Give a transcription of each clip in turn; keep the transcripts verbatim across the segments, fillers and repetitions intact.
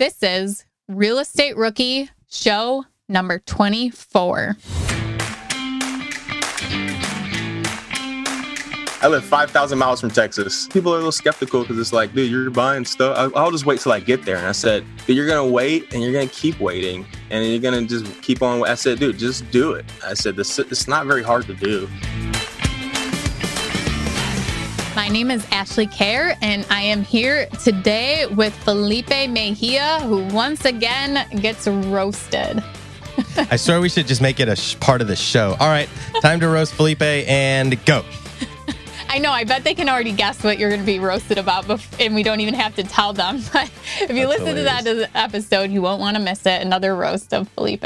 This is Real Estate Rookie, show number twenty-four. I live five thousand miles from Texas. People are a little skeptical because it's like, dude, you're buying stuff. I'll just wait till I get there. And I said, dude, you're going to wait and you're going to keep waiting and you're going to just keep on. I said, dude, just do it. I said, this it's not very hard to do. My name is Ashley Kerr, and I am here today with Felipe Mejia, who once again gets roasted. I swear we should just make it a sh- part of the show. All right, time to roast Felipe and go. I know, I bet they can already guess what you're going to be roasted about, before, and we don't even have to tell them. But if you That's listen hilarious. to that episode, you won't want to miss it. Another roast of Felipe.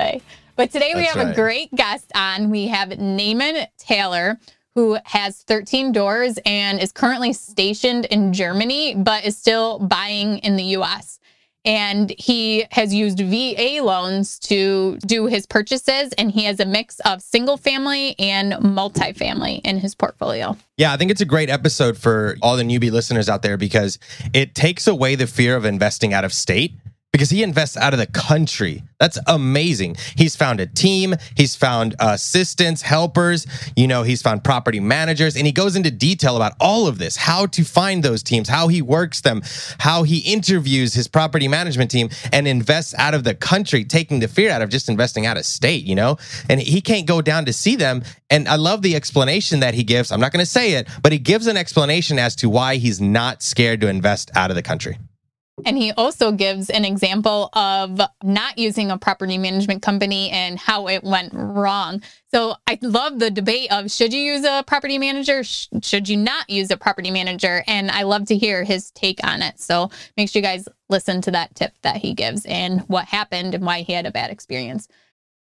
But today we That's have right. a great guest on. We have Naaman Taylor, who has thirteen doors and is currently stationed in Germany, but is still buying in the U S. And he has used V A loans to do his purchases, and he has a mix of single family and multifamily in his portfolio. Yeah, I think it's a great episode for all the newbie listeners out there because it takes away the fear of investing out of state. Because he invests out of the country. That's amazing. He's found a team. He's found assistants, helpers. You know, he's found property managers. And he goes into detail about all of this, how to find those teams, how he works them, how he interviews his property management team and invests out of the country, taking the fear out of just investing out of state, you know? And he can't go down to see them. And I love the explanation that he gives. I'm not going to say it, but he gives an explanation as to why he's not scared to invest out of the country. And he also gives an example of not using a property management company and how it went wrong. So I love the debate of should you use a property manager? Sh- should you not use a property manager? And I love to hear his take on it. So make sure you guys listen to that tip that he gives and what happened and why he had a bad experience.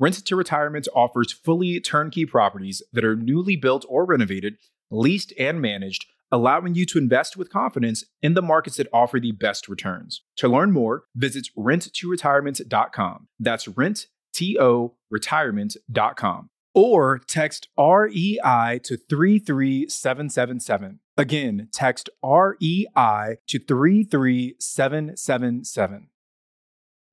Rent to Retirement offers fully turnkey properties that are newly built or renovated, leased and managed, allowing you to invest with confidence in the markets that offer the best returns. To learn more, visit rent to retirement dot com. That's rent to retirement dot com. Or text R E I to three three seven seven seven. Again, text R E I to three three seven seven seven.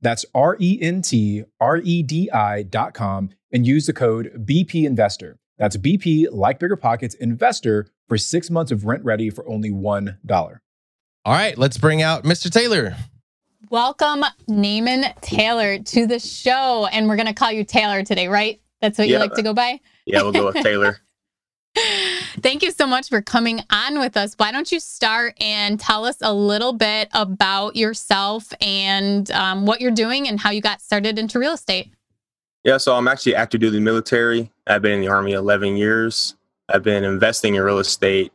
That's R E N T R E D I dot com and use the code B P Investor. That's B P, like BiggerPockets, Investor for six months of RentRedi for only one dollar. All right, let's bring out Mister Taylor. Welcome, Naaman Taylor, to the show. And we're going to call you Taylor today, right? That's what yeah. you like to go by? Yeah, we'll go with Taylor. Thank you so much for coming on with us. Why don't you start and tell us a little bit about yourself and um, what you're doing and how you got started into real estate? Yeah, so I'm actually active duty military. I've been in the Army eleven years. I've been investing in real estate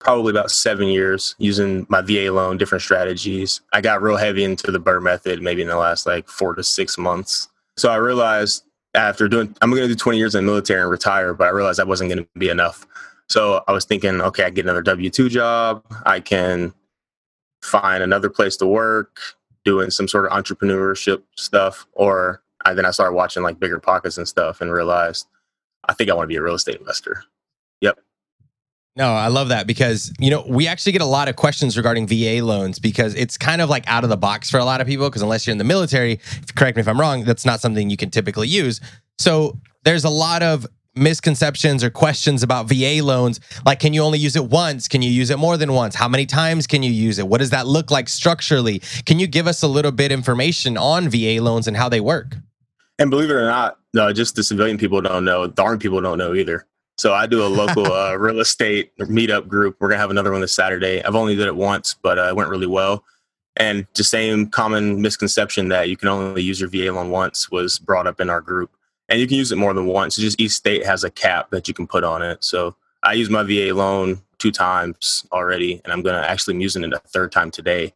probably about seven years using my V A loan, different strategies. I got real heavy into the BRRRR method maybe in the last like four to six months. So I realized after doing, I'm going to do twenty years in the military and retire, but I realized that wasn't going to be enough. So I was thinking, okay, I get another W two job. I can find another place to work, doing some sort of entrepreneurship stuff. Or I, then I started watching like BiggerPockets and stuff and realized I think I want to be a real estate investor. Yep. No, I love that because, you know, we actually get a lot of questions regarding V A loans because it's kind of like out of the box for a lot of people because unless you're in the military, correct me if I'm wrong, that's not something you can typically use. So there's a lot of misconceptions or questions about V A loans. Like, can you only use it once? Can you use it more than once? How many times can you use it? What does that look like structurally? Can you give us a little bit of information on V A loans and how they work? And believe it or not, no, just the civilian people don't know. The Army people don't know either. So I do a local uh, real estate meetup group. We're going to have another one this Saturday. I've only did it once, but uh, it went really well. And the same common misconception that you can only use your V A loan once was brought up in our group. And you can use it more than once. It's just each state has a cap that you can put on it. So I used my V A loan two times already, and I'm going to actually be using it a third time today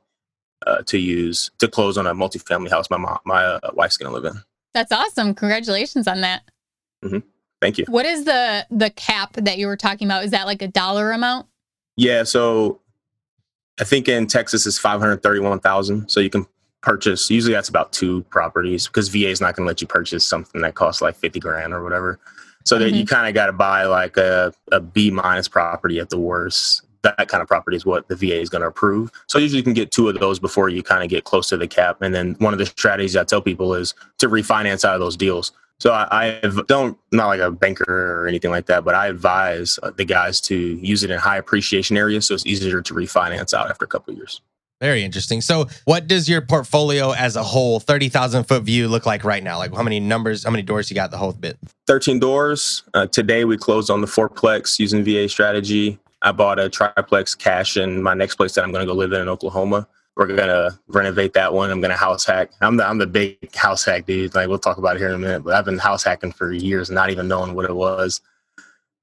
uh, to use to close on a multifamily house my mom, my uh, wife's going to live in. That's awesome. Congratulations on that. Mm-hmm. Thank you. What is the the cap that you were talking about? Is that like a dollar amount? Yeah. So I think in Texas it's five hundred thirty-one thousand dollars. So you can purchase, usually that's about two properties because V A is not going to let you purchase something that costs like fifty grand or whatever. So mm-hmm. that you kind of got to buy like a, a B minus property at the worst. That kind of property is what the V A is going to approve. So usually you can get two of those before you kind of get close to the cap. And then one of the strategies I tell people is to refinance out of those deals. So I I've don't, not like a banker or anything like that, but I advise the guys to use it in high appreciation areas. So it's easier to refinance out after a couple of years. Very interesting. So what does your portfolio as a whole, thirty thousand foot view, look like right now? Like how many numbers, how many doors you got the whole bit? thirteen doors. Uh, today we closed on the fourplex using V A strategy. I bought a triplex cash in my next place that I'm going to go live in in Oklahoma. We're going to renovate that one. I'm going to house hack. I'm the I'm the big house hack dude. Like we'll talk about it here in a minute, but I've been house hacking for years, not even knowing what it was.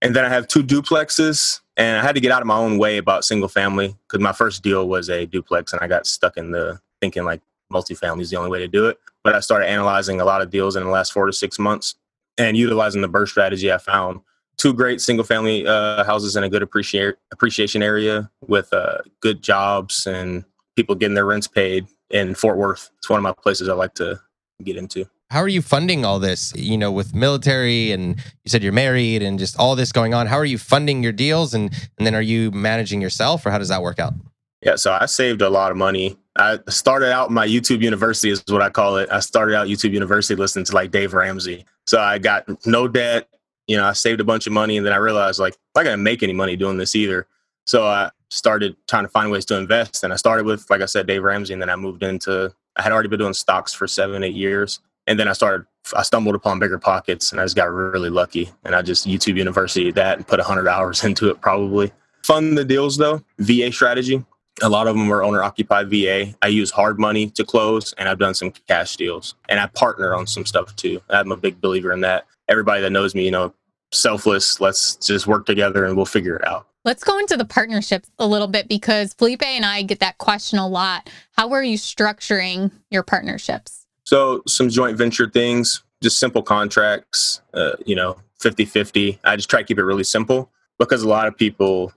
And then I have two duplexes and I had to get out of my own way about single family because my first deal was a duplex and I got stuck in the thinking like multifamily is the only way to do it. But I started analyzing a lot of deals in the last four to six months and utilizing the BRRRR strategy. I found two great single family uh, houses in a good appreciate appreciation area with uh, good jobs and people getting their rents paid in Fort Worth. It's one of my places I like to get into. How are you funding all this? You know, with military and you said you're married and just all this going on. How are you funding your deals? And, and then are you managing yourself or how does that work out? Yeah, so I saved a lot of money. I started out my YouTube university is what I call it. I started out YouTube university listening to like Dave Ramsey. So I got no debt. You know, I saved a bunch of money and then I realized like, I'm not going to make any money doing this either. So I started trying to find ways to invest. And I started with, like I said, Dave Ramsey. And then I moved into, I had already been doing stocks for seven, eight years. And then I started, I stumbled upon BiggerPockets and I just got really lucky. And I just YouTube university that and put a hundred hours into it probably. Fund the deals though, V A strategy. A lot of them are owner occupied V A. I use hard money to close and I've done some cash deals and I partner on some stuff too. I'm a big believer in that. Everybody that knows me, you know, selfless, let's just work together and we'll figure it out. Let's go into the partnerships a little bit because Felipe and I get that question a lot. How are you structuring your partnerships? So some joint venture things, just simple contracts, uh, you know, fifty-fifty. I just try to keep it really simple because a lot of people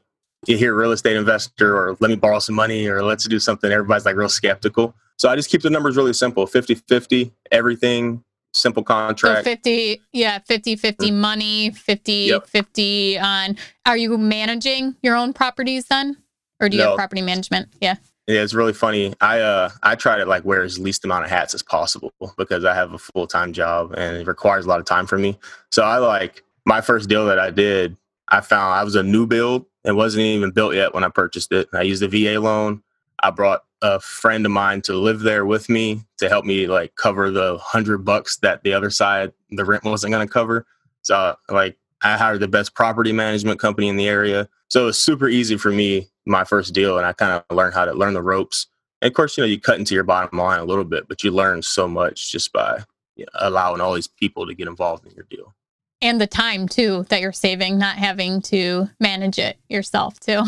you hear real estate investor or let me borrow some money or let's do something, everybody's like real skeptical. So I just keep the numbers really simple, fifty-fifty, everything, simple contract. So fifty, yeah, fifty-fifty mm-hmm. money, fifty-fifty yep. on, are you managing your own properties then? Or do you no. have property management? Yeah. Yeah, it's really funny. I uh I try to like wear as least amount of hats as possible because I have a full-time job and it requires a lot of time from me. So I like, my first deal that I did, I found I was a new build. It wasn't even built yet when I purchased it. I used a V A loan. I brought a friend of mine to live there with me to help me like cover the hundred bucks that the other side, the rent wasn't going to cover. So like I hired the best property management company in the area. So it was super easy for me, my first deal. And I kind of learned how to learn the ropes. And of course, you know, you cut into your bottom line a little bit, but you learn so much just by you know, allowing all these people to get involved in your deal. And the time, too, that you're saving, not having to manage it yourself, too.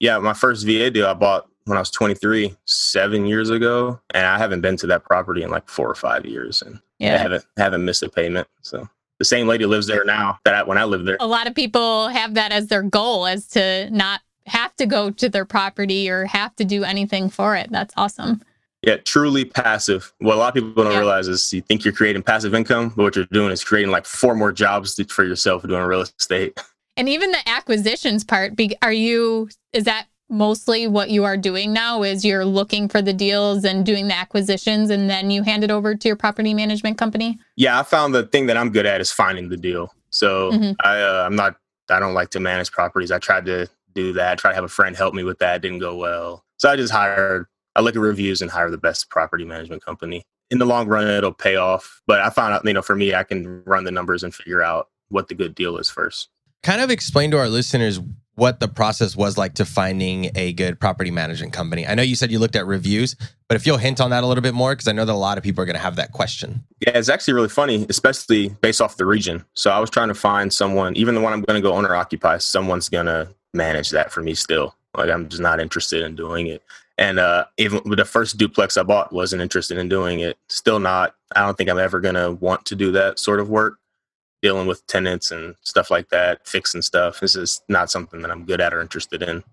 Yeah, my first V A deal I bought when I was twenty-three, seven years ago. And I haven't been to that property in like four or five years. And yeah. I haven't haven't missed a payment. So the same lady lives there now that I, when I lived there. A lot of people have that as their goal, as to not have to go to their property or have to do anything for it. That's awesome. Yeah, truly passive. What a lot of people don't yeah. realize is you think you're creating passive income, but what you're doing is creating like four more jobs for yourself doing real estate. And even the acquisitions part, are you, is that mostly what you are doing now, is you're looking for the deals and doing the acquisitions and then you hand it over to your property management company? Yeah, I found the thing that I'm good at is finding the deal. So mm-hmm. I, uh, I'm not, I don't like to manage properties. I tried to do that. I tried to have a friend help me with that. It didn't go well. So I just hired I look at reviews and hire the best property management company. In the long run, it'll pay off. But I found out, you know, for me, I can run the numbers and figure out what the good deal is first. Kind of explain to our listeners what the process was like to finding a good property management company. I know you said you looked at reviews, but if you'll hint on that a little bit more, because I know that a lot of people are going to have that question. Yeah, it's actually really funny, especially based off the region. So I was trying to find someone, even the one I'm going to go owner occupy, someone's going to manage that for me still. Like I'm just not interested in doing it. And uh, even with the first duplex I bought, wasn't interested in doing it. Still not. I don't think I'm ever going to want to do that sort of work, dealing with tenants and stuff like that, fixing stuff. This is not something that I'm good at or interested in.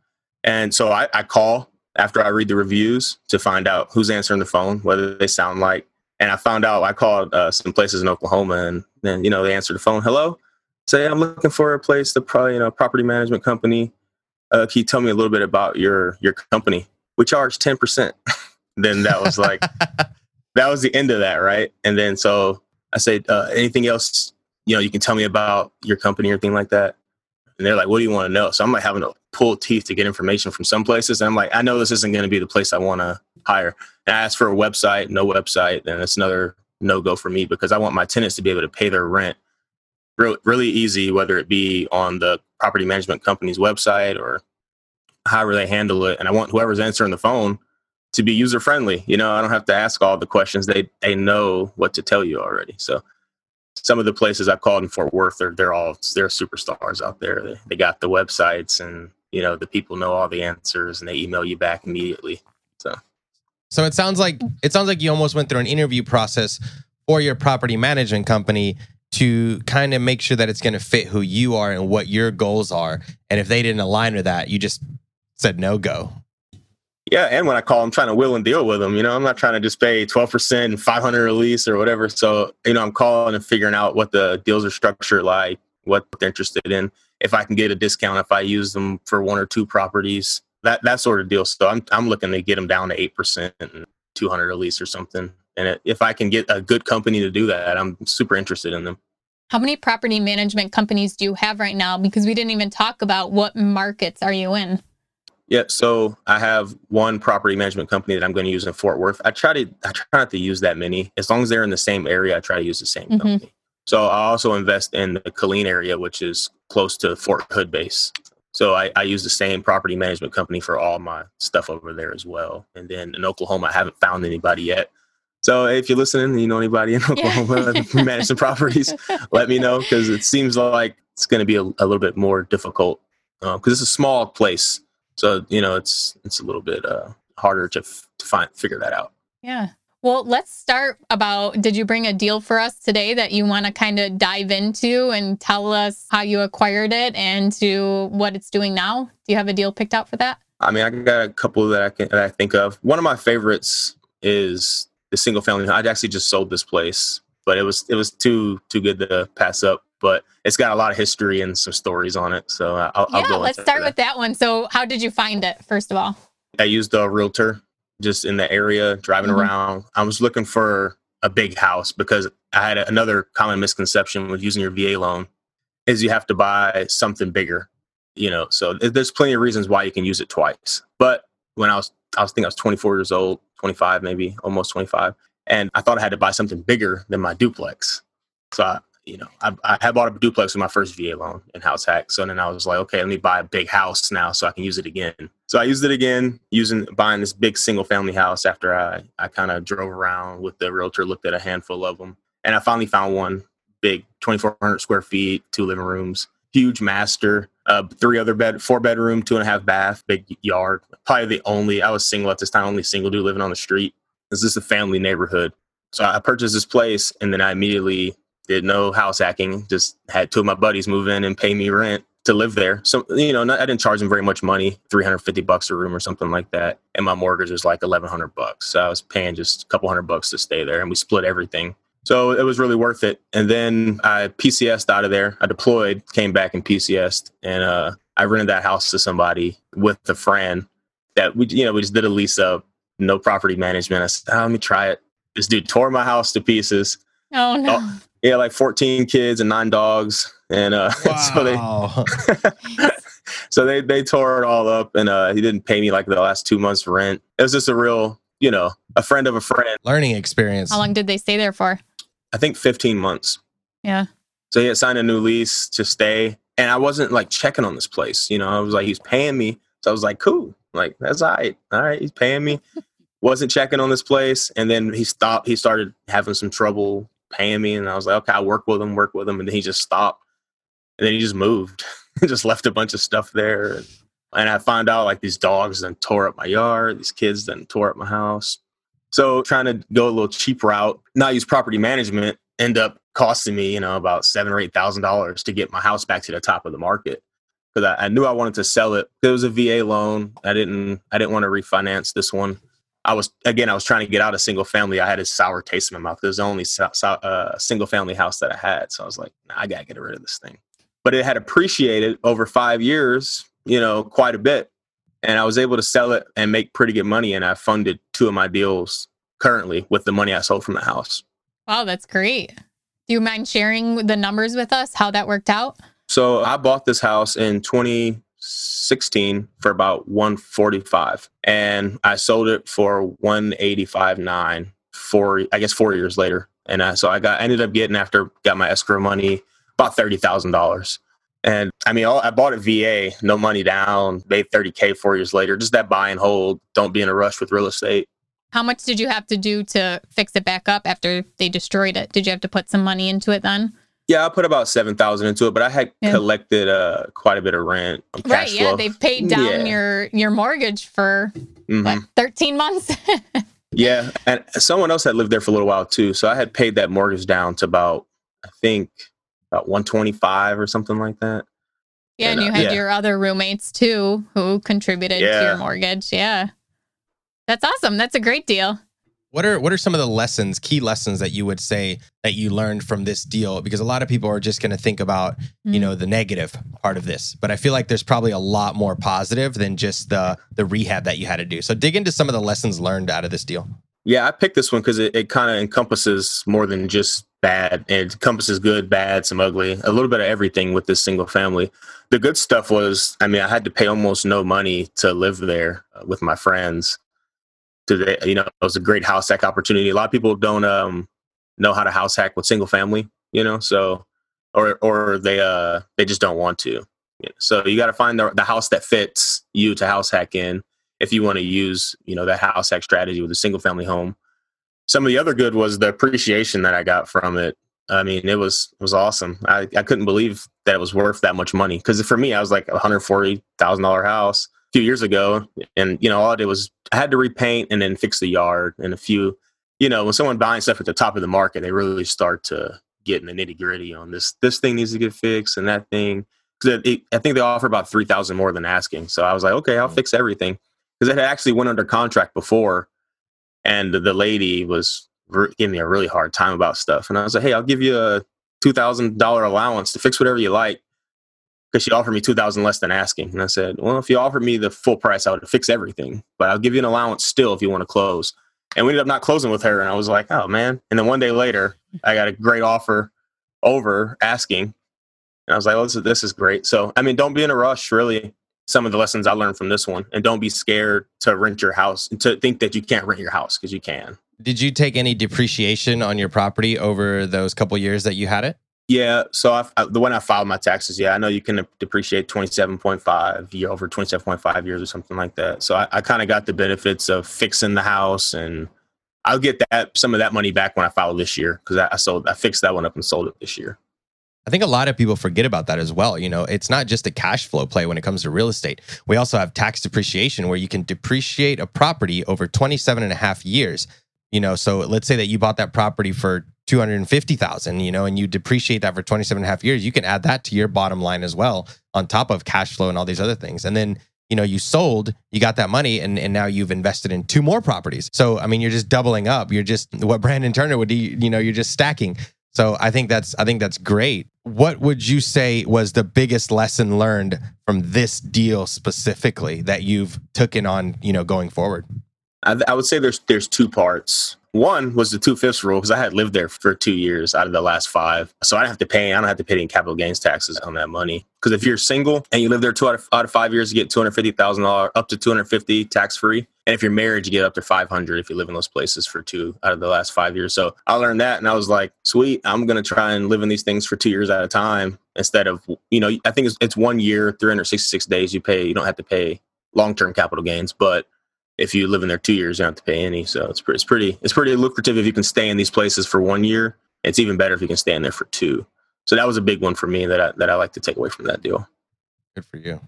And so I, I call after I read the reviews to find out who's answering the phone, whether they sound like. And I found out I called uh, some places in Oklahoma and then, you know, they answered the phone. Hello. Say, I'm looking for a place to probably, you know, property management company. Uh, can you tell me a little bit about your your company? We charge ten percent. Then that was like, that was the end of that, right? And then so I said, uh, anything else, you know, you can tell me about your company or anything like that? And they're like, what do you want to know? So I'm like having to pull teeth to get information from some places. And I'm like, I know this isn't going to be the place I want to hire. And I asked for a website, no website. And it's another no-go for me because I want my tenants to be able to pay their rent re- really easy, whether it be on the property management company's website or however they handle it. And I want whoever's answering the phone to be user-friendly. You know, I don't have to ask all the questions. They they know what to tell you already. So some of the places I've called in Fort Worth, they're, they're all, they're superstars out there. They, they got the websites and, you know, the people know all the answers and they email you back immediately. So, so it sounds like, it sounds like you almost went through an interview process for your property management company to kind of make sure that it's going to fit who you are and what your goals are. And if they didn't align with that, you just said no go. Yeah, and when I call, I'm trying to will and deal with them. You know, I'm not trying to just pay twelve percent and five hundred a lease or whatever. So, you know, I'm calling and figuring out what the deals are structured like, what they're interested in, if I can get a discount if I use them for one or two properties, that that sort of deal. So I'm I'm looking to get them down to eight percent and two hundred a lease or something. And it, if I can get a good company to do that, I'm super interested in them. How many property management companies do you have right now? Because we didn't even talk about what markets are you in. Yeah, so I have one property management company that I'm going to use in Fort Worth. I try to I try not to use that many. As long as they're in the same area, I try to use the same mm-hmm. company. So I also invest in the Killeen area, which is close to Fort Hood base. So I, I use the same property management company for all my stuff over there as well. And then in Oklahoma, I haven't found anybody yet. So if you're listening and you know anybody in Oklahoma who manage some properties, let me know, because it seems like it's going to be a, a little bit more difficult because um, it's a small place. So, you know, it's it's a little bit uh, harder to, f- to find figure that out. Yeah. Well, let's start about, did you bring a deal for us today that you want to kind of dive into and tell us how you acquired it and to what it's doing now? Do you have a deal picked out for that? I mean, I got a couple that I can that I think of. One of my favorites is the single family. I actually just sold this place, but it was it was too too good to pass up. But it's got a lot of history and some stories on it. So I'll, yeah, I'll go let's start that. with that one. So how did you find it, first of all? I used a realtor. Just in the area, driving mm-hmm. around. I was looking for a big house because I had another common misconception with using your V A loan is you have to buy something bigger, you know, so there's plenty of reasons why you can use it twice. But when I was, I was thinking I was twenty-four years old, twenty-five, maybe almost twenty-five. And I thought I had to buy something bigger than my duplex. So I, you know, I, I had bought a duplex with my first V A loan and house hack. So then I was like, okay, let me buy a big house now so I can use it again. So I used it again, using buying this big single family house after I, I kind of drove around with the realtor, looked at a handful of them. And I finally found one big twenty-four hundred square feet, two living rooms, huge master, uh, three other bed, four bedroom, two and a half bath, big yard. Probably the only, I was single at this time, only single dude living on the street. This is a family neighborhood. So I purchased this place and then I immediately did no house hacking, just had two of my buddies move in and pay me rent to live there. So, you know, not, I didn't charge them very much money, three hundred fifty bucks a room or something like that. And my mortgage was like eleven hundred bucks. So I was paying just a couple hundred bucks to stay there and we split everything. So it was really worth it. And then I P C S'd out of there. I deployed, came back and P C S'd. And uh, I rented that house to somebody with a friend that we, you know, we just did a lease up, no property management. I said, oh, let me try it. This dude tore my house to pieces. Oh, no. Oh, yeah, like fourteen kids and nine dogs. And uh, wow. so they so they, they tore it all up. And uh, he didn't pay me like the last two months rent. It was just a real, you know, a friend of a friend. Learning experience. How long did they stay there for? I think fifteen months. Yeah. So he had signed a new lease to stay. And I wasn't like checking on this place. You know, I was like, he's paying me. So I was like, cool. Like, that's all right. All right. He's paying me. Wasn't checking on this place. And then he stopped. He started having some trouble paying me, and I was like, okay, I'll work with him, work with him, and then he just stopped, and then he just moved, just left a bunch of stuff there, and, and I found out like these dogs then tore up my yard, these kids then tore up my house. So trying to go a little cheap route, not use property management, end up costing me, you know, about seven or eight thousand dollars to get my house back to the top of the market because I, I knew I wanted to sell it. It was a V A loan. I didn't, I didn't want to refinance this one. I was, again, I was trying to get out of single family. I had a sour taste in my mouth. It was the only so, so, uh, single family house that I had. So I was like, nah, I got to get rid of this thing. But it had appreciated over five years, you know, quite a bit. And I was able to sell it and make pretty good money. And I funded two of my deals currently with the money I sold from the house. Wow, that's great. Do you mind sharing the numbers with us, how that worked out? So I bought this house in twenty sixteen for about one forty-five, and I sold it for one eighty-five nine for, I guess, four years later. And I, so I got, ended up getting, after got my escrow money, about thirty thousand dollars. And I mean, all, I bought it V A, no money down, made thirty K four years later, just that buy and hold. Don't be in a rush with real estate. How much did you have to do to fix it back up after they destroyed it? Did you have to put some money into it then? Yeah, I put about seven thousand dollars into it, but I had yeah. collected uh, quite a bit of rent. Right, yeah, flow. They paid down yeah. your, your mortgage for mm-hmm. what, thirteen months? Yeah, and someone else had lived there for a little while too. So I had paid that mortgage down to about, I think, about one twenty-five or something like that. Yeah, and, and you uh, had yeah. your other roommates too who contributed yeah. to your mortgage. Yeah, that's awesome. That's a great deal. What are what are some of the lessons, key lessons that you would say that you learned from this deal? Because a lot of people are just going to think about, mm-hmm. you know, the negative part of this. But I feel like there's probably a lot more positive than just the the rehab that you had to do. So dig into some of the lessons learned out of this deal. Yeah, I picked this one because it, it kind of encompasses more than just bad. It encompasses good, bad, some ugly, a little bit of everything with this single family. The good stuff was, I mean, I had to pay almost no money to live there with my friends. Today, you know, it was a great house hack opportunity. A lot of people don't um, know how to house hack with single family, you know, so or or they uh they just don't want to. So you got to find the, the house that fits you to house hack in if you want to use, you know, that house hack strategy with a single family home. Some of the other good was the appreciation that I got from it. I mean, it was it was awesome. I, I couldn't believe that it was worth that much money because for me, I was like a one hundred forty thousand dollars house. Few years ago, and you know all I did was I had to repaint and then fix the yard and a few you know, when someone buying stuff at the top of the market, they really start to get in the nitty gritty on this. This thing needs to get fixed and that thing. Cause it, I think they offer about three thousand more than asking. So I was like, okay, I'll fix everything. Cause it had actually went under contract before. And the lady was re- giving me a really hard time about stuff. And I was like, hey, I'll give you a two thousand dollars allowance to fix whatever you like. Cause she offered me two thousand dollars less than asking. And I said, well, if you offered me the full price, I would fix everything, but I'll give you an allowance still if you want to close. And we ended up not closing with her. And I was like, oh man. And then one day later, I got a great offer over asking. And I was like, oh, this is, this is great. So, I mean, don't be in a rush, really. Some of the lessons I learned from this one. And don't be scared to rent your house and to think that you can't rent your house, because you can. Did you take any depreciation on your property over those couple years that you had it? Yeah. So I, I, the when I filed my taxes, yeah, I know you can depreciate twenty-seven point five year over twenty-seven point five years or something like that. So I, I kind of got the benefits of fixing the house, and I'll get that some of that money back when I file this year, because I, I sold, I fixed that one up and sold it this year. I think a lot of people forget about that as well. You know, it's not just a cash flow play when it comes to real estate. We also have tax depreciation, where you can depreciate a property over twenty-seven and a half years. You know, so let's say that you bought that property for two hundred fifty thousand dollars, you know, and you depreciate that for twenty-seven and a half years. You can add that to your bottom line as well, on top of cash flow and all these other things. And then, you know, you sold, you got that money, and, and now you've invested in two more properties. So, I mean, you're just doubling up. You're just what Brandon Turner would do, you know, you're just stacking. So I think that's I think that's great. What would you say was the biggest lesson learned from this deal specifically that you've taken on, you know, going forward? I, I would say there's there's two parts. One was the two-fifths rule, because I had lived there for two years out of the last five. So I don't have to pay, I don't have to pay any capital gains taxes on that money. Because if you're single and you live there two out of, out of five years, you get two hundred fifty thousand dollars, up to two hundred fifty thousand dollars tax-free. And if you're married, you get up to five hundred thousand dollars if you live in those places for two out of the last five years. So I learned that, and I was like, sweet, I'm going to try and live in these things for two years at a time, instead of, you know, I think it's, it's one year, three hundred sixty-six days you pay. You don't have to pay long-term capital gains, but if you live in there two years, you don't have to pay any. So it's pretty, it's pretty, it's pretty lucrative if you can stay in these places for one year. It's even better if you can stay in there for two. So that was a big one for me that I, that I like to take away from that deal. Good for you.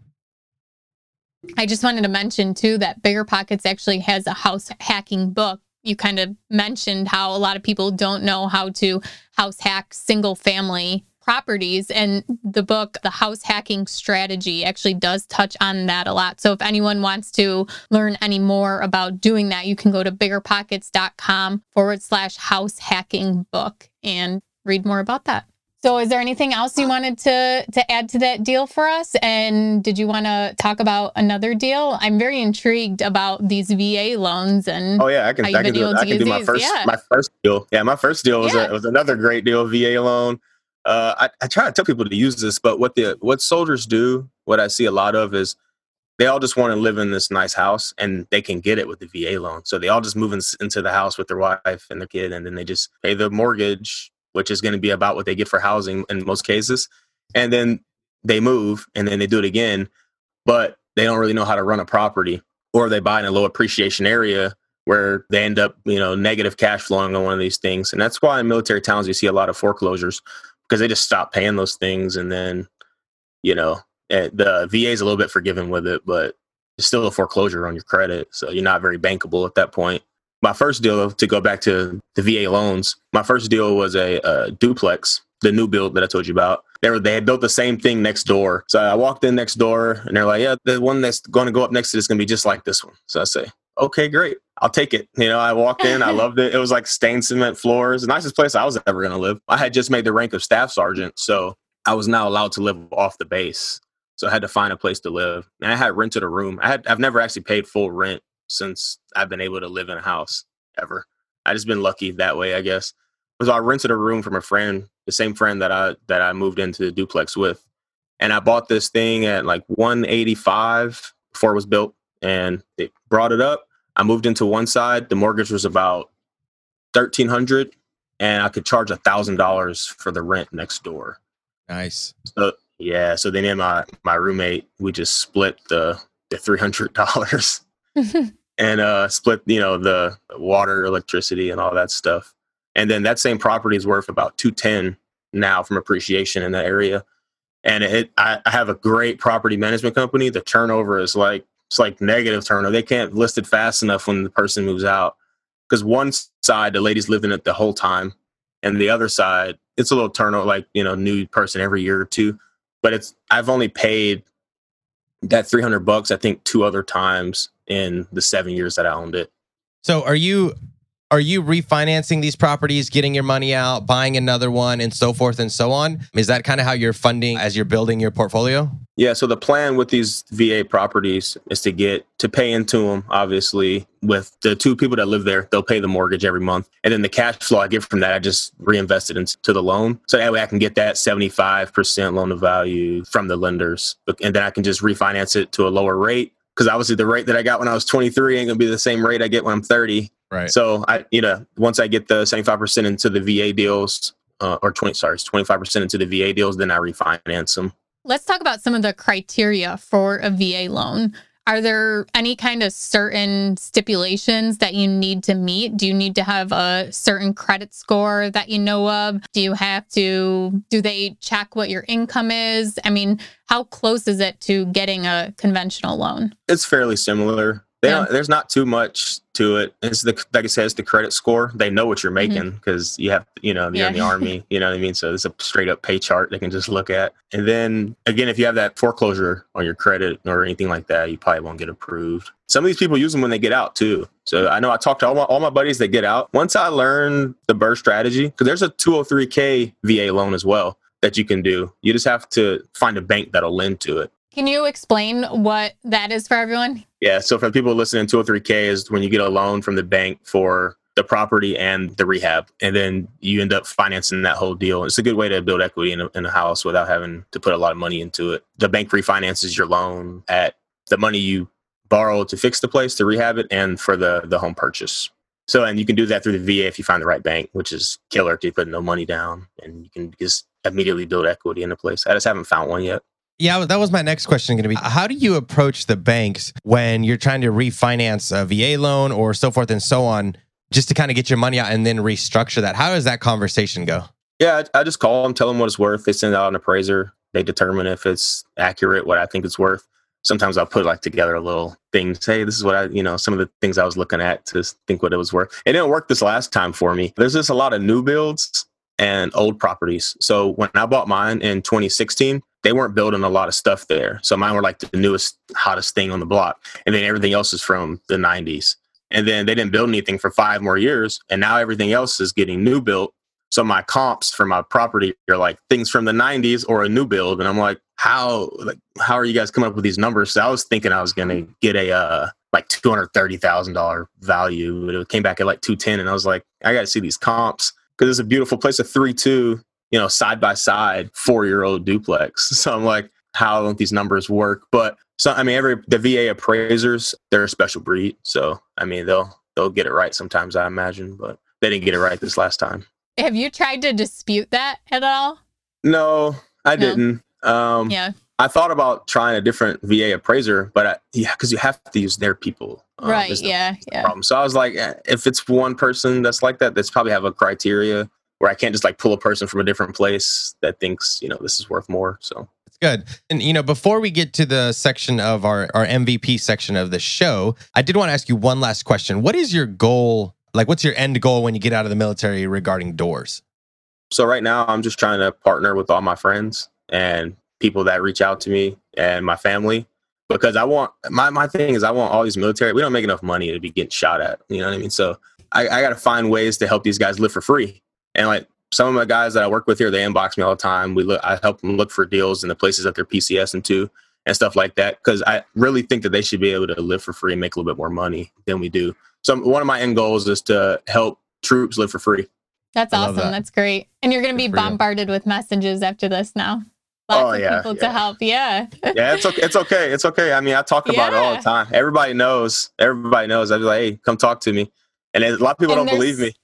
I just wanted to mention too that BiggerPockets actually has a house hacking book. You kind of mentioned how a lot of people don't know how to house hack single family properties, and the book, The House Hacking Strategy, actually does touch on that a lot. So if anyone wants to learn any more about doing that, you can go to biggerpockets.com forward slash house hacking book and read more about that. So is there anything else you wanted to, to add to that deal for us? And did you want to talk about another deal? I'm very intrigued about these V A loans. And oh yeah, I can, I can do, I can do my first, yeah. my first deal. Yeah. My first deal was, yeah. a, was another great deal, V A loan. Uh, I, I try to tell people to use this, but what the what soldiers do, what I see a lot of is they all just want to live in this nice house, and they can get it with the V A loan. So they all just move in, into the house with their wife and their kid, and then they just pay the mortgage, which is going to be about what they get for housing in most cases. And then they move, and then they do it again, but they don't really know how to run a property, or they buy in a low appreciation area where they end up, you know, negative cash flowing on one of these things. And that's why in military towns, you see a lot of foreclosures, because they just stop paying those things. And then, you know, the V A is a little bit forgiving with it, but it's still a foreclosure on your credit. So you're not very bankable at that point. My first deal, to go back to the V A loans, my first deal was a, a duplex, the new build that I told you about. They were, they had built the same thing next door. So I walked in next door, and they're like, yeah, the one that's going to go up next to this is going to be just like this one. So I say, okay, great. I'll take it. You know, I walked in, I loved it. It was like stained cement floors, the nicest place I was ever going to live. I had just made the rank of staff sergeant, so I was now allowed to live off the base. So I had to find a place to live, and I had rented a room. I had, I've never actually paid full rent since I've been able to live in a house ever. I just been lucky that way, I guess. So I rented a room from a friend, the same friend that I, that I moved into the duplex with. And I bought this thing at like one eighty-five before it was built, and they brought it up. I moved into one side. The mortgage was about thirteen hundred dollars, and I could charge one thousand dollars for the rent next door. Nice. So, yeah. So then in my, my roommate, we just split the, the three hundred dollars and uh, split, you know, the water, electricity, and all that stuff. And then that same property is worth about two ten now from appreciation in that area. And it, I, I have a great property management company. The turnover is like, it's like negative turnover. They can't list it fast enough when the person moves out, because one side, the lady's lived in it the whole time. And the other side, it's a little turnover, like, you know, new person every year or two. But it's, I've only paid that three hundred bucks, I think, two other times in the seven years that I owned it. So are you, are you refinancing these properties, getting your money out, buying another one, and so forth and so on? Is that kind of how you're funding as you're building your portfolio? Yeah. So the plan with these V A properties is to get to pay into them, obviously, with the two people that live there. They'll pay the mortgage every month. And then the cash flow I get from that, I just reinvest it into the loan. So that way I can get that seventy-five percent loan to value from the lenders. And then I can just refinance it to a lower rate, because obviously the rate that I got when I was twenty-three ain't going to be the same rate I get when I'm thirty. Right. So I, you know, once I get the seventy-five percent into the V A deals, uh, or twenty, sorry, twenty-five percent into the V A deals, then I refinance them. Let's talk about some of the criteria for a V A loan. Are there any kind of certain stipulations that you need to meet? Do you need to have a certain credit score that you know of? Do you have to, do they check what your income is? I mean, how close is it to getting a conventional loan? It's fairly similar. They yeah. don't, there's not too much to it. It's the, like I said, it's the credit score. They know what you're making because mm-hmm. you have, you know, you're yeah. in the Army, you know what I mean? So it's a straight up pay chart they can just look at. And then again, if you have that foreclosure on your credit or anything like that, you probably won't get approved. Some of these people use them when they get out too. So I know I talked to all my, all my buddies that get out. Once I learned the BRRRR strategy, because there's a two oh three k V A loan as well that you can do. You just have to find a bank that'll lend to it. Can you explain what that is for everyone? Yeah. So for people listening, two oh three K is when you get a loan from the bank for the property and the rehab, and then you end up financing that whole deal. It's a good way to build equity in a, in a house without having to put a lot of money into it. The bank refinances your loan at the money you borrowed to fix the place, to rehab it, and for the, the home purchase. So, and you can do that through the V A if you find the right bank, which is killer if you put no money down and you can just immediately build equity in a place. I just haven't found one yet. Yeah, that was my next question going to be, how do you approach the banks when you're trying to refinance a V A loan or so forth and so on, just to kind of get your money out and then restructure that? How does that conversation go? Yeah, I just call them, tell them what it's worth. They send out an appraiser. They determine if it's accurate, what I think it's worth. Sometimes I'll put like together a little thing, say, hey, this is what I, you know, some of the things I was looking at to think what it was worth. It didn't work this last time for me. There's just a lot of new builds and old properties. So when I bought mine in twenty sixteen, they weren't building a lot of stuff there. So mine were like the newest, hottest thing on the block. And then everything else is from the nineties. And then they didn't build anything for five more years. And now everything else is getting new built. So my comps for my property are like things from the nineties or a new build. And I'm like, how, like, how are you guys coming up with these numbers? So I was thinking I was going to get a, uh, like two hundred thirty thousand dollars value, but it came back at like two ten. And I was like, I got to see these comps, because it's a beautiful place, a three two, you know, side by side, four-year-old duplex. So I'm like, how don't these numbers work? But so, I mean, every the V A appraisers, they're a special breed. So I mean, they'll they'll get it right sometimes, I imagine, but they didn't get it right this last time. Have you tried to dispute that at all? No, I no. didn't. Um, yeah, I thought about trying a different V A appraiser, but I, yeah, because you have to use their people, um, right? The, yeah, yeah. Problem. So I was like, if it's one person that's like that, that's probably have a criteria, where I can't just like pull a person from a different place that thinks, you know, this is worth more. So it's good. And, you know, before we get to the section of our, our M V P section of the show, I did want to ask you one last question. What is your goal? Like, what's your end goal when you get out of the military regarding doors? So right now I'm just trying to partner with all my friends and people that reach out to me and my family, because I want, my, my thing is I want all these military, we don't make enough money to be getting shot at, you know what I mean? So I, I got to find ways to help these guys live for free. And like some of my guys that I work with here, they inbox me all the time. We look, I help them look for deals in the places that they're P C S into and stuff like that. Cause I really think that they should be able to live for free and make a little bit more money than we do. So one of my end goals is to help troops live for free. That's awesome. That. That's great. And you're going to be bombarded with messages after this now. Lots oh, of yeah, people yeah. to help. Yeah. yeah. It's okay. It's okay. It's okay. I mean, I talk about yeah. it all the time. Everybody knows, everybody knows. I'd be like, hey, come talk to me. And a lot of people and don't believe me.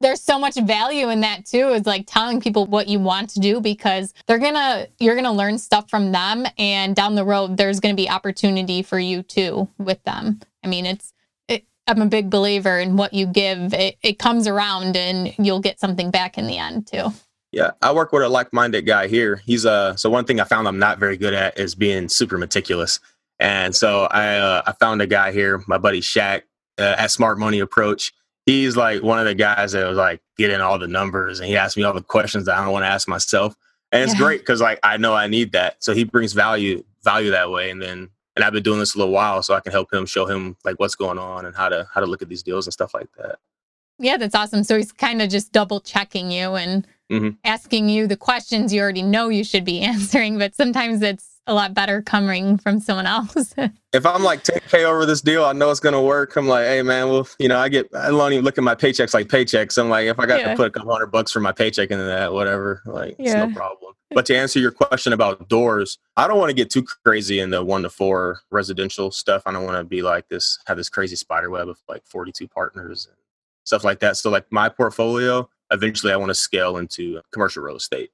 There's so much value in that too, is like telling people what you want to do, because they're going to, you're going to learn stuff from them, and down the road, there's going to be opportunity for you too with them. I mean, it's, it, I'm a big believer in what you give, it, it comes around and you'll get something back in the end too. Yeah. I work with a like-minded guy here. He's a, uh, so one thing I found I'm not very good at is being super meticulous. And so I, uh, I found a guy here, my buddy Shaq, uh, at Smart Money Approach. he's like one of the guys that was like getting all the numbers, and he asked me all the questions that I don't want to ask myself. And it's yeah. great because like I know I need that. So he brings value value that way. And then and I've been doing this a little while, so I can help him, show him like what's going on and how to how to look at these deals and stuff like that. Yeah, that's awesome. So he's kind of just double checking you and mm-hmm. asking you the questions you already know you should be answering, but sometimes it's a lot better coming from someone else. If I'm like ten K over this deal, I know it's going to work. I'm like, hey man, well, you know, I get, I don't even look at my paychecks like paychecks. I'm like, if I got yeah. to put a couple hundred bucks for my paycheck into that, whatever, like yeah. it's no problem. But to answer your question about doors, I don't want to get too crazy in the one to four residential stuff. I don't want to be like this, have this crazy spider web of like forty-two partners and stuff like that. So like my portfolio, eventually I want to scale into commercial real estate.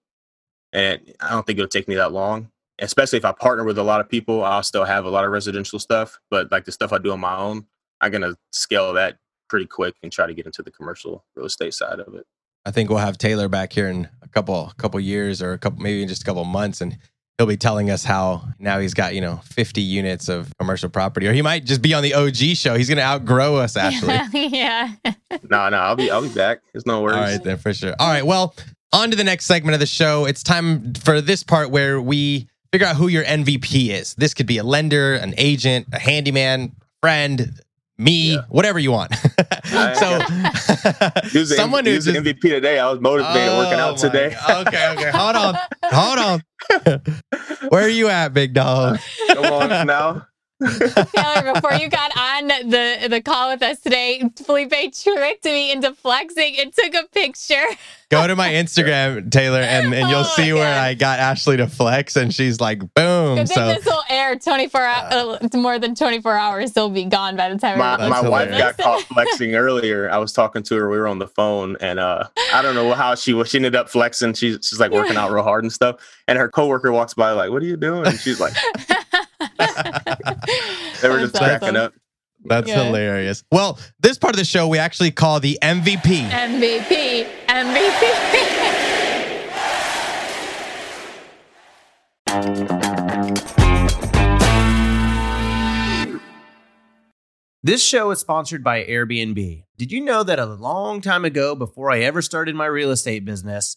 And I don't think it'll take me that long. Especially if I partner with a lot of people, I'll still have a lot of residential stuff. But like the stuff I do on my own, I'm going to scale that pretty quick and try to get into the commercial real estate side of it. I think we'll have Taylor back here in a couple couple years or a couple, maybe in just a couple months. And he'll be telling us how now he's got, you know, fifty units of commercial property. Or he might just be on the O G show. He's going to outgrow us, Ashley. Yeah. yeah. no, no, I'll be, I'll be back. There's no worries. All right, then, for sure. All right, well, on to the next segment of the show. It's time for this part where we figure out who your M V P is. This could be a lender, an agent, a handyman, friend, me, yeah. whatever you want. so who's someone who's the M V P today? I was motivated oh working out today. God. Okay, okay. Hold on. Hold on. Where are you at, big dog? Come on now. Taylor, before you got on the, the call with us today, Felipe tricked me into flexing and took a picture. Go to my Instagram, Taylor, and, and you'll oh see where God. I got Ashley to flex, and she's like, boom. So this will air twenty-four uh, uh, more than twenty-four hours. It'll be gone by the time. My, my wife got caught flexing earlier. I was talking to her. We were on the phone, and uh, I don't know how she was. She ended up flexing. She's, she's like working out real hard and stuff. And her coworker walks by like, what are you doing? And she's like... They were just cracking up. That's yeah. hilarious. Well, this part of the show we actually call the M V P. M V P. M V P. This show is sponsored by Airbnb. Did you know that a long time ago, before I ever started my real estate business,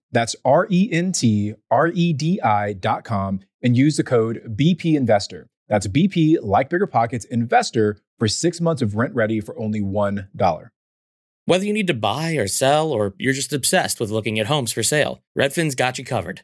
That's R E N T R E D I dot com and use the code B P Investor. That's B P, like BiggerPockets, Investor for six months of Rent Ready for only one dollar. Whether you need to buy or sell, or you're just obsessed with looking at homes for sale, Redfin's got you covered.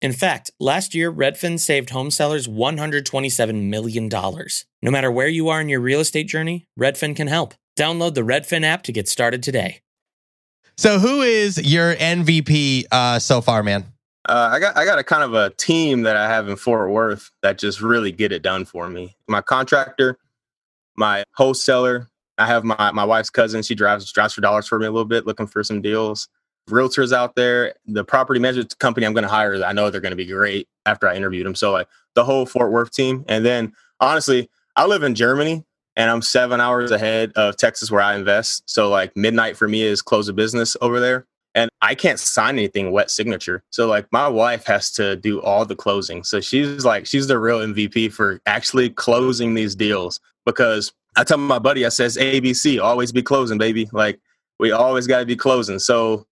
In fact, last year, Redfin saved home sellers one hundred twenty-seven million dollars. No matter where you are in your real estate journey, Redfin can help. Download the Redfin app to get started today. So who is your M V P uh, so far, man? Uh, I got I got a kind of a team that I have in Fort Worth that just really get it done for me. My contractor, my wholesaler. I have my, my wife's cousin. She drives drives for dollars for me a little bit, looking for some deals. Realtors out there. The property management company I'm going to hire, I know they're going to be great after I interviewed them. So like the whole Fort Worth team. And then honestly, I live in Germany and I'm seven hours ahead of Texas where I invest. So like midnight for me is close of business over there. And I can't sign anything wet signature. So like my wife has to do all the closing. So she's like, she's the real M V P for actually closing these deals. Because I tell my buddy, I says, A B C, always be closing, baby. Like we always got to be closing. So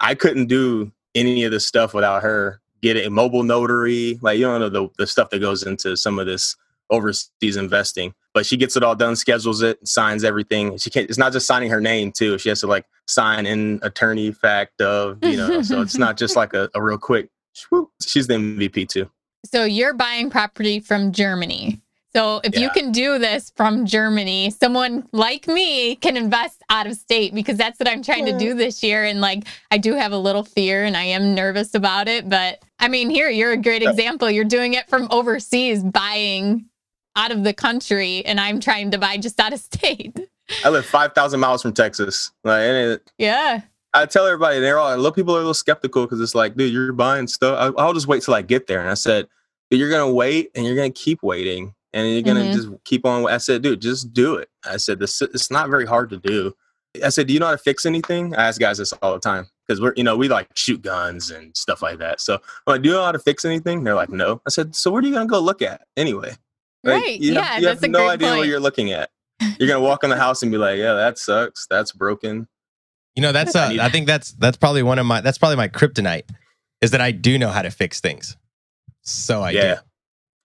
I couldn't do any of this stuff without her. Get a mobile notary. Like, you don't know the, the stuff that goes into some of this overseas investing. But she gets it all done, schedules it, signs everything. She can't, it's not just signing her name too. She has to like sign in attorney fact of, you know, so it's not just like a, a real quick, whoop. She's the M V P too. So you're buying property from Germany. So if yeah. you can do this from Germany, someone like me can invest out of state, because that's what I'm trying yeah. to do this year. And like, I do have a little fear and I am nervous about it, but I mean, here, you're a great yeah. example. You're doing it from overseas, buying out of the country, and I'm trying to buy just out of state. I live five thousand miles from Texas. Like, and it, yeah. I tell everybody, they're all, a little people are a little skeptical because it's like, dude, you're buying stuff. I, I'll just wait till I get there. And I said, dude, you're going to wait and you're going to keep waiting. And you're going to mm-hmm. just keep on. I said, dude, just do it. I said, this it's not very hard to do. I said, do you know how to fix anything? I ask guys this all the time because we're, you know, we like shoot guns and stuff like that. So I'm like, do you know how to fix anything? And they're like, no. I said, so what are you going to go look at anyway? Like, right. You yeah. Have, you that's have a no idea point. What you're looking at. You're going to walk in the house and be like, yeah, that sucks. That's broken. You know, that's, uh, I think that's, that's probably one of my, that's probably my kryptonite is that I do know how to fix things. So I yeah. do.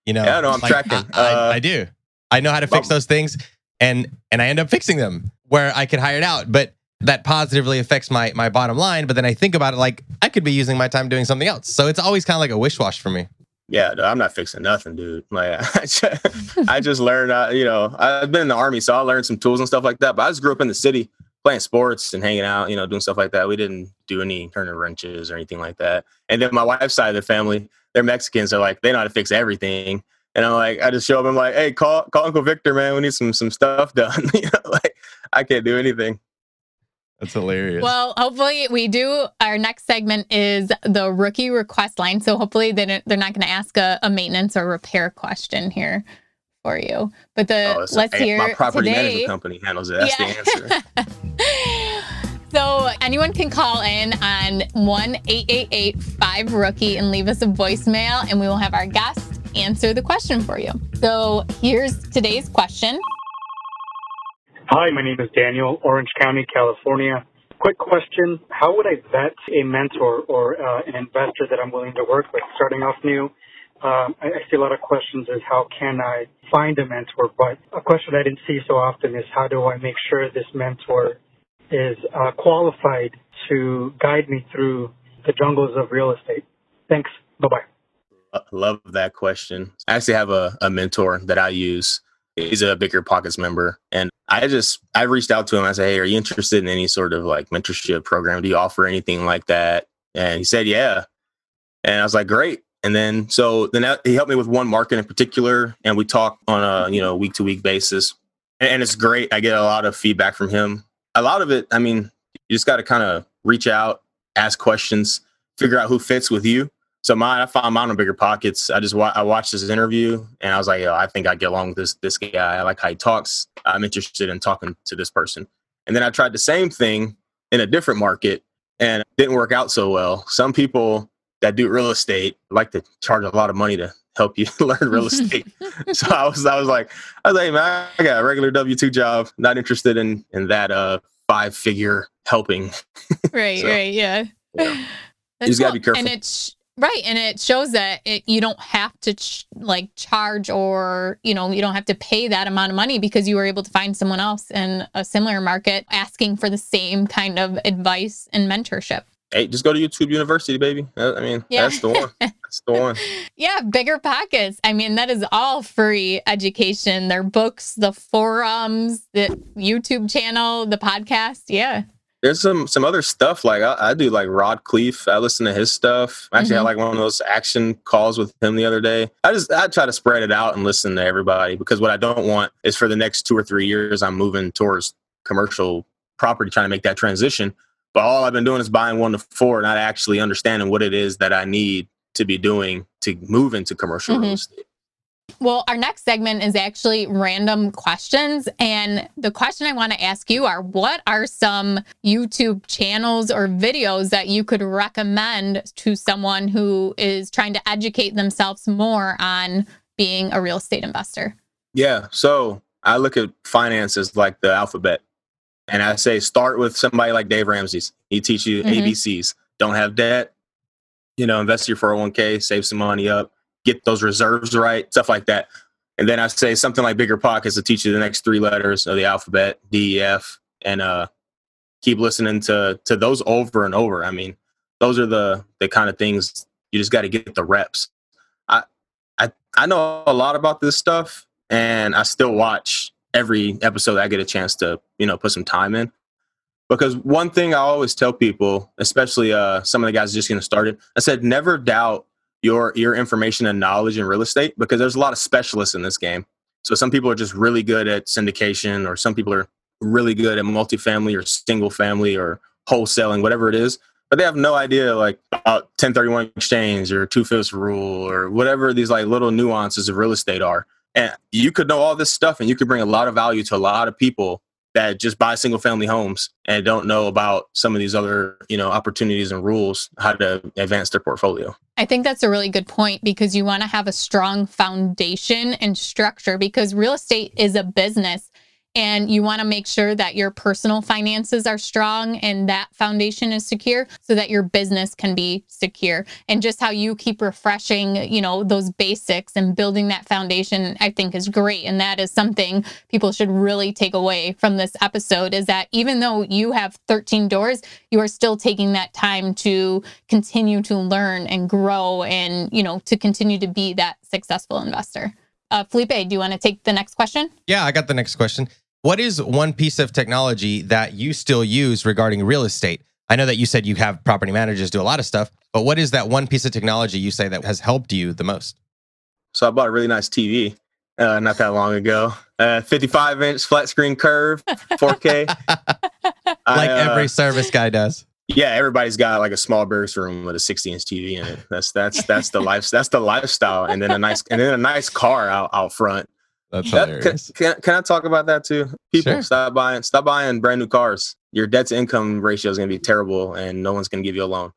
You know, yeah, no, I'm like, tracking. I, I, uh, I do. I know how to fix those things, and and I end up fixing them where I could hire it out. But that positively affects my my bottom line. But then I think about it like I could be using my time doing something else. So it's always kind of like a wish-wash for me. Yeah, dude, I'm not fixing nothing, dude. Like I just, I just learned. Uh, you know, I've been in the Army, so I learned some tools and stuff like that. But I just grew up in the city playing sports and hanging out. You know, doing stuff like that. We didn't do any turning wrenches or anything like that. And then my wife's side of the family. They're Mexicans. They're like, they know how to fix everything. And I'm like, I just show up. I'm like, hey, call call Uncle Victor, man. We need some some stuff done. You know, like, I can't do anything. That's hilarious. Well, hopefully we do. Our next segment is the rookie request line. So hopefully they don't, they're not going to ask a, a maintenance or repair question here for you. But the oh, let's a, hear my property today. Management company handles it. That's yeah. the answer. So anyone can call in on one eight eight eight five rookie and leave us a voicemail, and we will have our guest answer the question for you. So here's today's question. Hi, my name is Daniel, Orange County, California. Quick question. How would I vet a mentor or uh, an investor that I'm willing to work with starting off new? Um, I, I see a lot of questions is how can I find a mentor, but a question I didn't see so often is how do I make sure this mentor is uh, qualified to guide me through the jungles of real estate? Thanks. Bye-bye. Love that question. I actually have a, a mentor that I use. He's a BiggerPockets member. And I just, I reached out to him. I said, hey, are you interested in any sort of like mentorship program? Do you offer anything like that? And he said, yeah. And I was like, great. And then, so then he helped me with one market in particular. And we talked on a, you know, week to week basis. And, and it's great. I get a lot of feedback from him. A lot of it, I mean, you just got to kind of reach out, ask questions, figure out who fits with you. So mine, I found mine on BiggerPockets. I just wa- I watched this interview and I was like, yo, I think I get along with this this guy. I like how he talks. I'm interested in talking to this person. And then I tried the same thing in a different market and it didn't work out so well. Some people that do real estate like to charge a lot of money to help you learn real estate. So I was, I was like, I was like, hey, man, I got a regular W two job, not interested in, in that uh, five figure helping. Right. So, right. Yeah. Yeah. You just gotta be careful. And it's right. And it shows that it, you don't have to ch- like charge or, you know, you don't have to pay that amount of money because you were able to find someone else in a similar market asking for the same kind of advice and mentorship. Hey, just go to YouTube University, baby. I mean, yeah. That's the one. That's the one. Yeah, BiggerPockets. I mean, that is all free education. Their books, the forums, the YouTube channel, the podcast. Yeah. There's some some other stuff. Like I, I do like Rod Cleef. I listen to his stuff. Actually, mm-hmm. I had like one of those action calls with him the other day. I just I try to spread it out and listen to everybody, because what I don't want is for the next two or three years, I'm moving towards commercial property, trying to make that transition. But all I've been doing is buying one to four, not actually understanding what it is that I need to be doing to move into commercial mm-hmm. real estate. Well, our next segment is actually random questions. And the question I want to ask you are, what are some YouTube channels or videos that you could recommend to someone who is trying to educate themselves more on being a real estate investor? Yeah. So I look at finances like the alphabet. And I say, start with somebody like Dave Ramsey's. He teaches you mm-hmm. A B Cs. Don't have debt, you know, invest your four oh one k, save some money up, get those reserves right, stuff like that. And then I say something like BiggerPockets to teach you the next three letters of the alphabet, D, E, F, and uh, keep listening to to those over and over. I mean, those are the, the kind of things you just got to get the reps. I, I, I know a lot about this stuff, and I still watch every episode I get a chance to, you know, put some time in. Because one thing I always tell people, especially uh, some of the guys just getting started, I said, never doubt your your information and knowledge in real estate, because there's a lot of specialists in this game. So some people are just really good at syndication, or some people are really good at multifamily or single family or wholesaling, whatever it is. But they have no idea like about ten thirty-one exchange or two-fifths rule or whatever these like little nuances of real estate are. And you could know all this stuff and you could bring a lot of value to a lot of people that just buy single family homes and don't know about some of these other, you know, opportunities and rules, how to advance their portfolio. I think that's a really good point, because you want to have a strong foundation and structure, because real estate is a business and you want to make sure that your personal finances are strong and that foundation is secure so that your business can be secure. And just how you keep refreshing, you know, those basics and building that foundation, I think is great. And that is something people should really take away from this episode, is that even though you have thirteen doors, you are still taking that time to continue to learn and grow and, you know, to continue to be that successful investor. Uh, Felipe, do you want to take the next question? Yeah, I got the next question. What is one piece of technology that you still use regarding real estate? I know that you said you have property managers do a lot of stuff, but what is that one piece of technology you say that has helped you the most? So I bought a really nice T V uh, not that long ago. Uh, fifty-five inch flat screen curve, four K. like I, uh, every service guy does. Yeah, everybody's got like a small barracks room with a sixty inch T V in it. That's that's that's the life. That's the lifestyle, and then a nice and then a nice car out, out front. That's that, hilarious. Can, can, can I talk about that too? People, sure. stop buying stop buying brand new cars. Your debt to income ratio is going to be terrible, and no one's going to give you a loan.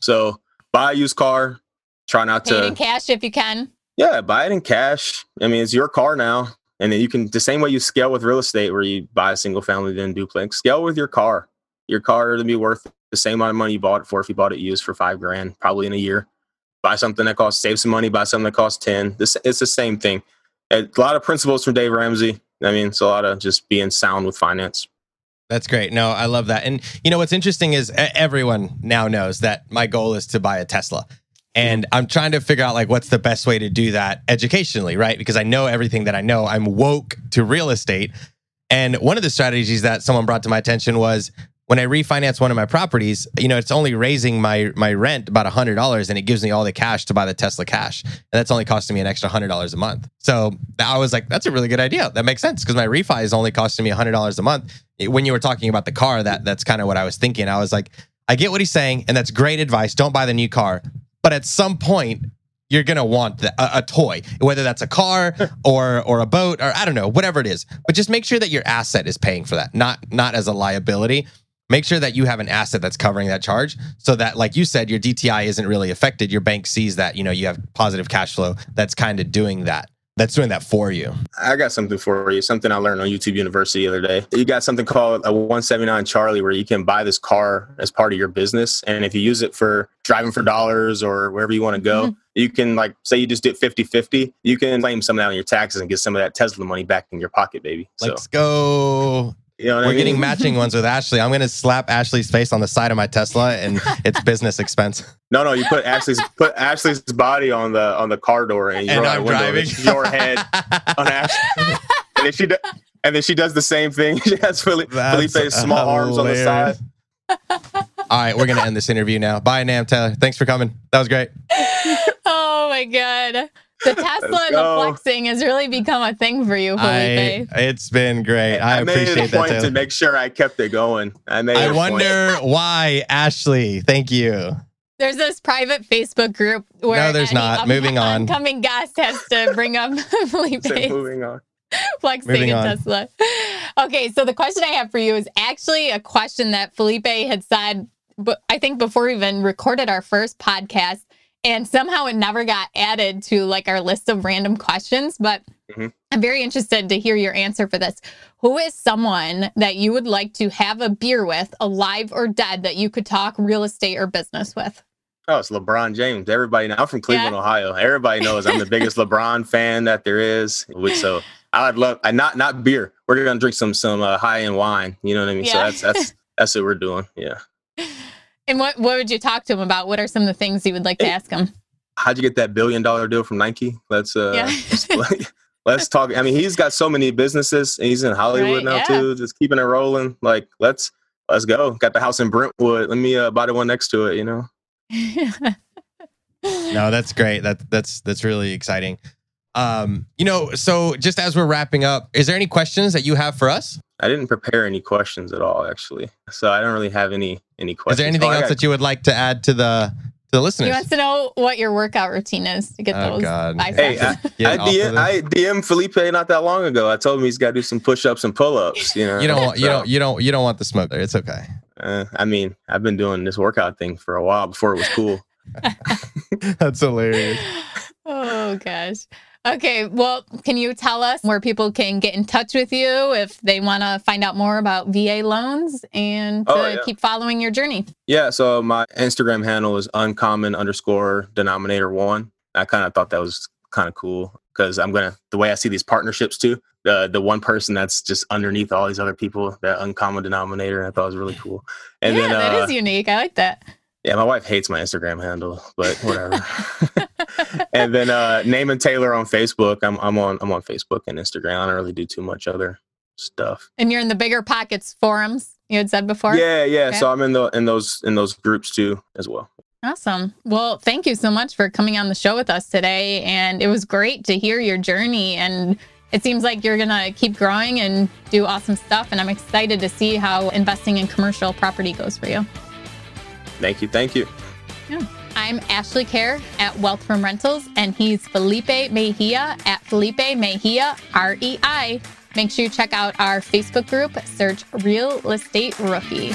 So buy a used car. Try not Pay to it in cash if you can. Yeah, buy it in cash. I mean, it's your car now, and then you can the same way you scale with real estate, where you buy a single family then duplex. Scale with your car. Your car will be worth the same amount of money you bought it for if you bought it used for five grand, probably in a year. Buy something that costs, save some money, buy something that costs ten. This It's the same thing. A lot of principles from Dave Ramsey. I mean, it's a lot of just being sound with finance. That's great. No, I love that. And you know, what's interesting is everyone now knows that my goal is to buy a Tesla. And I'm trying to figure out like what's the best way to do that educationally, right? Because I know everything that I know. I'm woke to real estate. And one of the strategies that someone brought to my attention was, when I refinance one of my properties, you know, it's only raising my my rent about one hundred dollars, and it gives me all the cash to buy the Tesla cash. And that's only costing me an extra one hundred dollars a month. So I was like, that's a really good idea. That makes sense, because my refi is only costing me one hundred dollars a month. When you were talking about the car, that that's kind of what I was thinking. I was like, I get what he's saying, and that's great advice. Don't buy the new car. But at some point, you're going to want the, a, a toy, whether that's a car or or a boat or I don't know, whatever it is. But just make sure that your asset is paying for that, not not as a liability. make sure that you have an asset that's covering that charge so that, like you said, your D T I isn't really affected. Your bank sees that, you know, you have positive cash flow that's kind of doing that. That's doing that for you. I got something for you, something I learned on YouTube University the other day. You got something called a one seventy-nine Charlie where you can buy this car as part of your business. And if you use it for driving for dollars or wherever you want to go, mm-hmm. you can, like, say you just did fifty-fifty, you can claim some of that on your taxes and get some of that Tesla money back in your pocket, baby. So. Let's go. You know what We're I mean? Getting matching ones with Ashley. I'm going to slap Ashley's face on the side of my Tesla and it's business expense. No, no, you put Ashley's put Ashley's body on the on the car door and, you and I'm driving. Your head on Ashley. And then she do, and then she does the same thing. She has Felipe's small arms on the side. All right, we're going to end this interview now. Bye, Naaman Taylor. Thanks for coming. That was great. Oh my God. The Tesla and the flexing has really become a thing for you, Felipe. I, it's been great. I, I appreciate that, I made a point to make sure I kept it going. I, made I wonder point. Why, Ashley. Thank you. There's this private Facebook group where no, there's not. Up, moving on. Coming guest has to bring up Felipe's so moving on. Flexing moving and on. Tesla. Okay, so the question I have for you is actually a question that Felipe had said, but I think before we even recorded our first podcast. And somehow it never got added to like our list of random questions, but mm-hmm. I'm very interested to hear your answer for this. Who is someone that you would like to have a beer with, alive or dead, that you could talk real estate or business with? Oh, it's LeBron James. Everybody knows. I'm from Cleveland, yeah. Ohio. Everybody knows I'm the biggest LeBron fan that there is. So I'd love, I not not beer. We're gonna drink some some uh, high end wine. You know what I mean? Yeah. So that's that's that's what we're doing. Yeah. And what, what would you talk to him about? What are some of the things you would like to ask him? How'd you get that billion dollar deal from Nike? Let's uh, yeah. let's, let's talk. I mean, he's got so many businesses and he's in Hollywood right, now yeah. too. Just keeping it rolling. Like, let's, let's go. Got the house in Brentwood. Let me uh, buy the one next to it, you know? No, that's great. That that's, that's really exciting. Um, you know, so just as we're wrapping up, is there any questions that you have for us? I didn't prepare any questions at all, actually. So I don't really have any, any questions. Is there anything oh, else got... that you would like to add to the to the listeners? He wants to know what your workout routine is to get oh, those. God. Hey, I, I, D M, I D M Felipe not that long ago. I told him he's got to do some push-ups and pull-ups. You know, you don't want, so, you don't, you don't, you don't want the smoke there. It's okay. Uh, I mean, I've been doing this workout thing for a while before it was cool. That's hilarious. Oh gosh. Okay, well, can you tell us where people can get in touch with you if they want to find out more about V A loans and to oh, yeah. keep following your journey? Yeah, so my Instagram handle is uncommon underscore denominator one. I kind of thought that was kind of cool because I'm going to, the way I see these partnerships too, uh, the one person that's just underneath all these other people, that uncommon denominator, I thought was really cool. And yeah, then, that uh, is unique. I like that. Yeah, my wife hates my Instagram handle, but whatever. And then uh, Naaman Taylor on Facebook. I'm I'm on I'm on Facebook and Instagram. I don't really do too much other stuff. And you're in the BiggerPockets forums you had said before. Yeah, yeah. Okay. So I'm in the in those in those groups too as well. Awesome. Well, thank you so much for coming on the show with us today, and it was great to hear your journey. And it seems like you're gonna keep growing and do awesome stuff. And I'm excited to see how investing in commercial property goes for you. Thank you. Thank you. Yeah. I'm Ashley Kerr at Wealthform Rentals, and he's Felipe Mejia at Felipe Mejia R E I. Make sure you check out our Facebook group, search Real Estate Rookie.